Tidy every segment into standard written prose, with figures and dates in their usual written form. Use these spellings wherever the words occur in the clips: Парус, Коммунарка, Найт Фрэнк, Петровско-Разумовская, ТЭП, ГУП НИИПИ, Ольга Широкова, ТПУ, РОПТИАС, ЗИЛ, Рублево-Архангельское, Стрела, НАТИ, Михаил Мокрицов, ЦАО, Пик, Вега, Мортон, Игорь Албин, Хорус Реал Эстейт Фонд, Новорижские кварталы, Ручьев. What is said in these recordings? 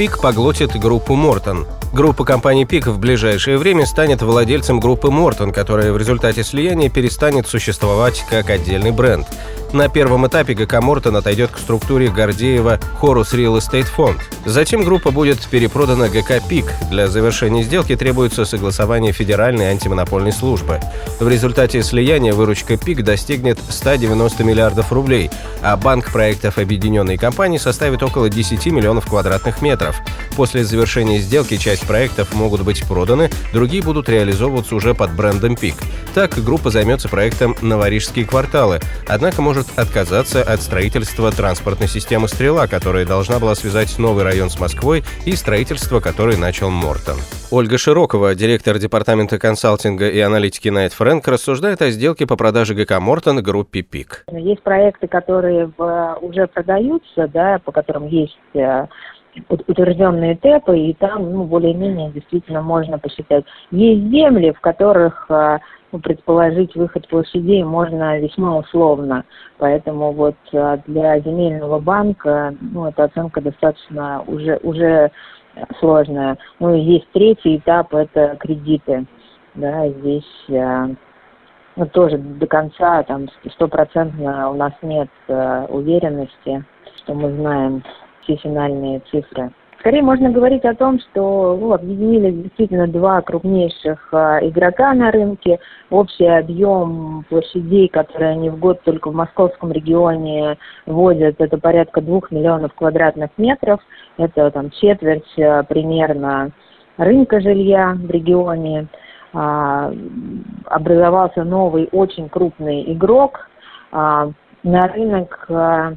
Пик поглотит группу Мортон. Группа компаний «Пик» в ближайшее время станет владельцем группы «Мортон», которая в результате слияния перестанет существовать как отдельный бренд. На первом этапе ГК «Мортон» отойдет к структуре Гордеева «Хорус Реал Эстейт Фонд». Затем группа будет перепродана ГК «Пик». Для завершения сделки требуется согласование Федеральной антимонопольной службы. В результате слияния выручка «Пик» достигнет 190 миллиардов рублей, а банк проектов объединенной компании составит около 10 миллионов квадратных метров. После завершения сделки часть проектов могут быть проданы, другие будут реализовываться уже под брендом «Пик». Так, группа займется проектом «Новорижские кварталы», однако может отказаться от строительства транспортной системы «Стрела», которая должна была связать новый район с Москвой, и строительство, которое начал Мортон. Ольга Широкова, директор департамента консалтинга и аналитики Найт Фрэнк, рассуждает о сделке по продаже ГК «Мортон» группе «Пик». Есть проекты, которые уже продаются, по которым есть утвержденные ТЭПы, и там более-менее действительно можно посчитать. Есть земли, в которых предположить выход площадей можно весьма условно, поэтому для земельного банка эта оценка достаточно уже сложная. Есть третий этап, это кредиты. Здесь тоже до конца стопроцентно у нас нет уверенности, что мы знаем все финальные цифры. Скорее можно говорить о том, что объединились действительно два крупнейших игрока на рынке. Общий объем площадей, которые они в год только в московском регионе вводят, это порядка 2 миллионов квадратных метров. Это четверть примерно рынка жилья в регионе. Образовался новый очень крупный игрок. На рынок с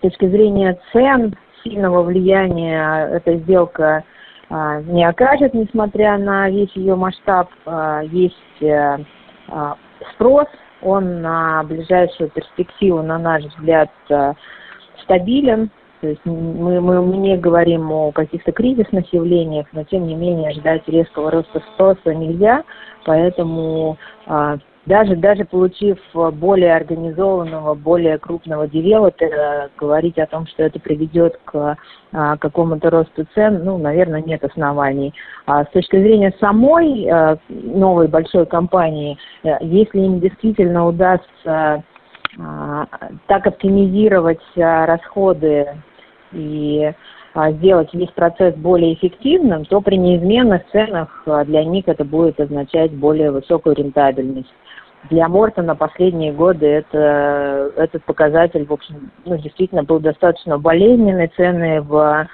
точки зрения цен сильного влияния эта сделка не окажет, несмотря на весь ее масштаб. Есть спрос, он на ближайшую перспективу, на наш взгляд, стабилен. То есть мы не говорим о каких-то кризисных явлениях, но тем не менее ждать резкого роста спроса нельзя, поэтому даже получив более организованного, более крупного девелопера, говорить о том, что это приведет к какому-то росту цен, наверное, нет оснований. А с точки зрения самой новой большой компании, если им действительно удастся так оптимизировать расходы и сделать весь процесс более эффективным, то при неизменных ценах для них это будет означать более высокую рентабельность. Для Мортона последние годы этот показатель, в общем, действительно был достаточно болезненный. Цены в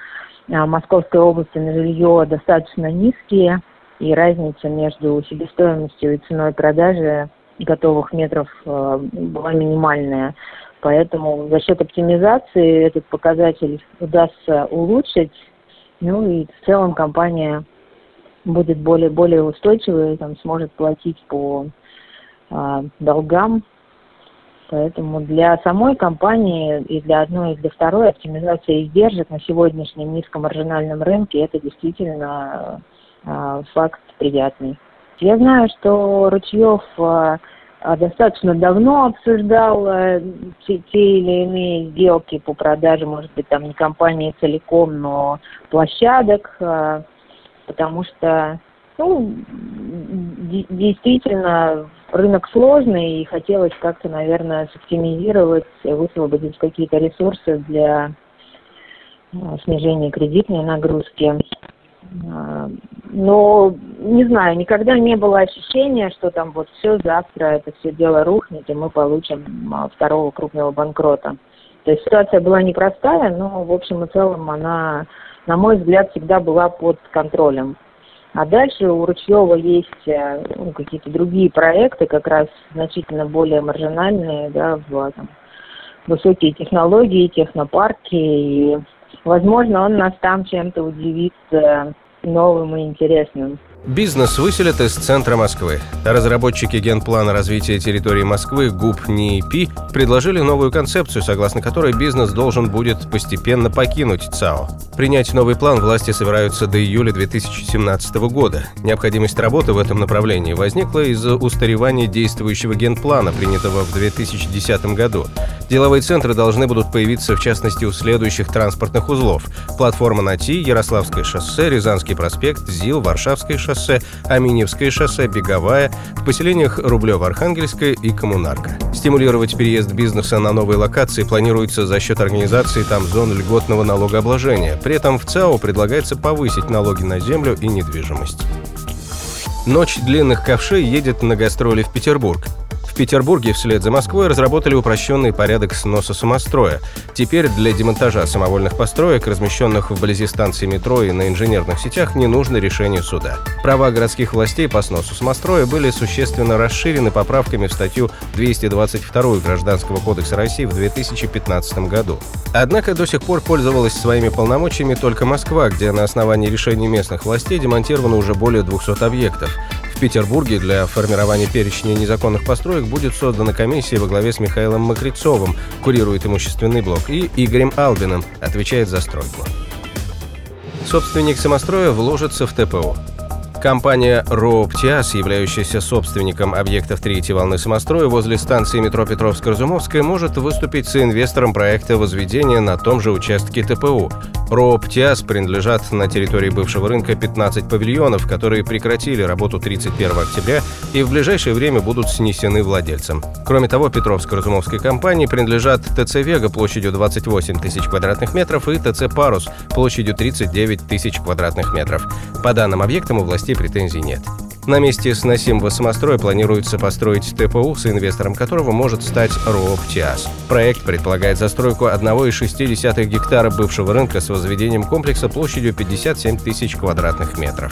Московской области на жилье достаточно низкие, и разница между себестоимостью и ценой продажи готовых метров была минимальная. Поэтому за счет оптимизации этот показатель удастся улучшить, и в целом компания будет более устойчивой, сможет платить по долгам. Поэтому для самой компании и для одной, и для второй оптимизация издержек на сегодняшнем низкомаржинальном рынке — это действительно факт приятный. Я знаю, что Ручьев достаточно давно обсуждал те или иные сделки по продаже, может быть, не компании целиком, но площадок, потому что, действительно, рынок сложный, и хотелось как-то, наверное, оптимизировать, высвободить какие-то ресурсы для снижения кредитной нагрузки. Но, не знаю, никогда не было ощущения, что все завтра, это все дело рухнет, и мы получим второго крупного банкрота. То есть ситуация была непростая, но в общем и целом она, на мой взгляд, всегда была под контролем. А дальше у Ручьева есть какие-то другие проекты, как раз значительно более маржинальные, высокие технологии, технопарки, и, возможно, он нас там чем-то удивит новым и интересным. Бизнес выселят из центра Москвы. Разработчики генплана развития территории Москвы ГУП НИИПИ предложили новую концепцию, согласно которой бизнес должен будет постепенно покинуть ЦАО. Принять новый план власти собираются до июля 2017 года. Необходимость работы в этом направлении возникла из-за устаревания действующего генплана, принятого в 2010 году. Деловые центры должны будут появиться, в частности, у следующих транспортных узлов: платформа НАТИ, Ярославское шоссе, Рязанский проспект, ЗИЛ, Варшавское шоссе, Аминевское шоссе, Беговая, в поселениях Рублево-Архангельское и Коммунарка. Стимулировать переезд бизнеса на новые локации планируется за счет организации там зон льготного налогообложения. При этом в ЦАО предлагается повысить налоги на землю и недвижимость. Ночь длинных ковшей едет на гастроли в Петербург. В Петербурге вслед за Москвой разработали упрощенный порядок сноса самостроя. Теперь для демонтажа самовольных построек, размещенных вблизи станции метро и на инженерных сетях, не нужно решение суда. Права городских властей по сносу самостроя были существенно расширены поправками в статью 222 Гражданского кодекса России в 2015 году. Однако до сих пор пользовалась своими полномочиями только Москва, где на основании решений местных властей демонтировано уже более 200 объектов. В Петербурге для формирования перечня незаконных построек будет создана комиссия во главе с Михаилом Мокрицовым, курирует имущественный блок, и Игорем Албиным, отвечает за стройку. Собственник самостроя вложится в ТПУ. Компания «РОПТИАС», являющаяся собственником объектов третьей волны самостроя возле станции метро Петровско-Разумовская, может выступить соинвестором проекта возведения на том же участке ТПУ. «РОПТИАС» принадлежат на территории бывшего рынка 15 павильонов, которые прекратили работу 31 октября и в ближайшее время будут снесены владельцам. Кроме того, Петровско-Разумовской компании принадлежат ТЦ «Вега» площадью 28 тысяч квадратных метров и ТЦ «Парус» площадью 39 тысяч квадратных метров. По данным объектам у властей претензий нет. На месте сносимого самостроя планируется построить ТПУ, соинвестором которого может стать РОПТИАС. Проект предполагает застройку 1,6 гектара бывшего рынка с возведением комплекса площадью 57 тысяч квадратных метров.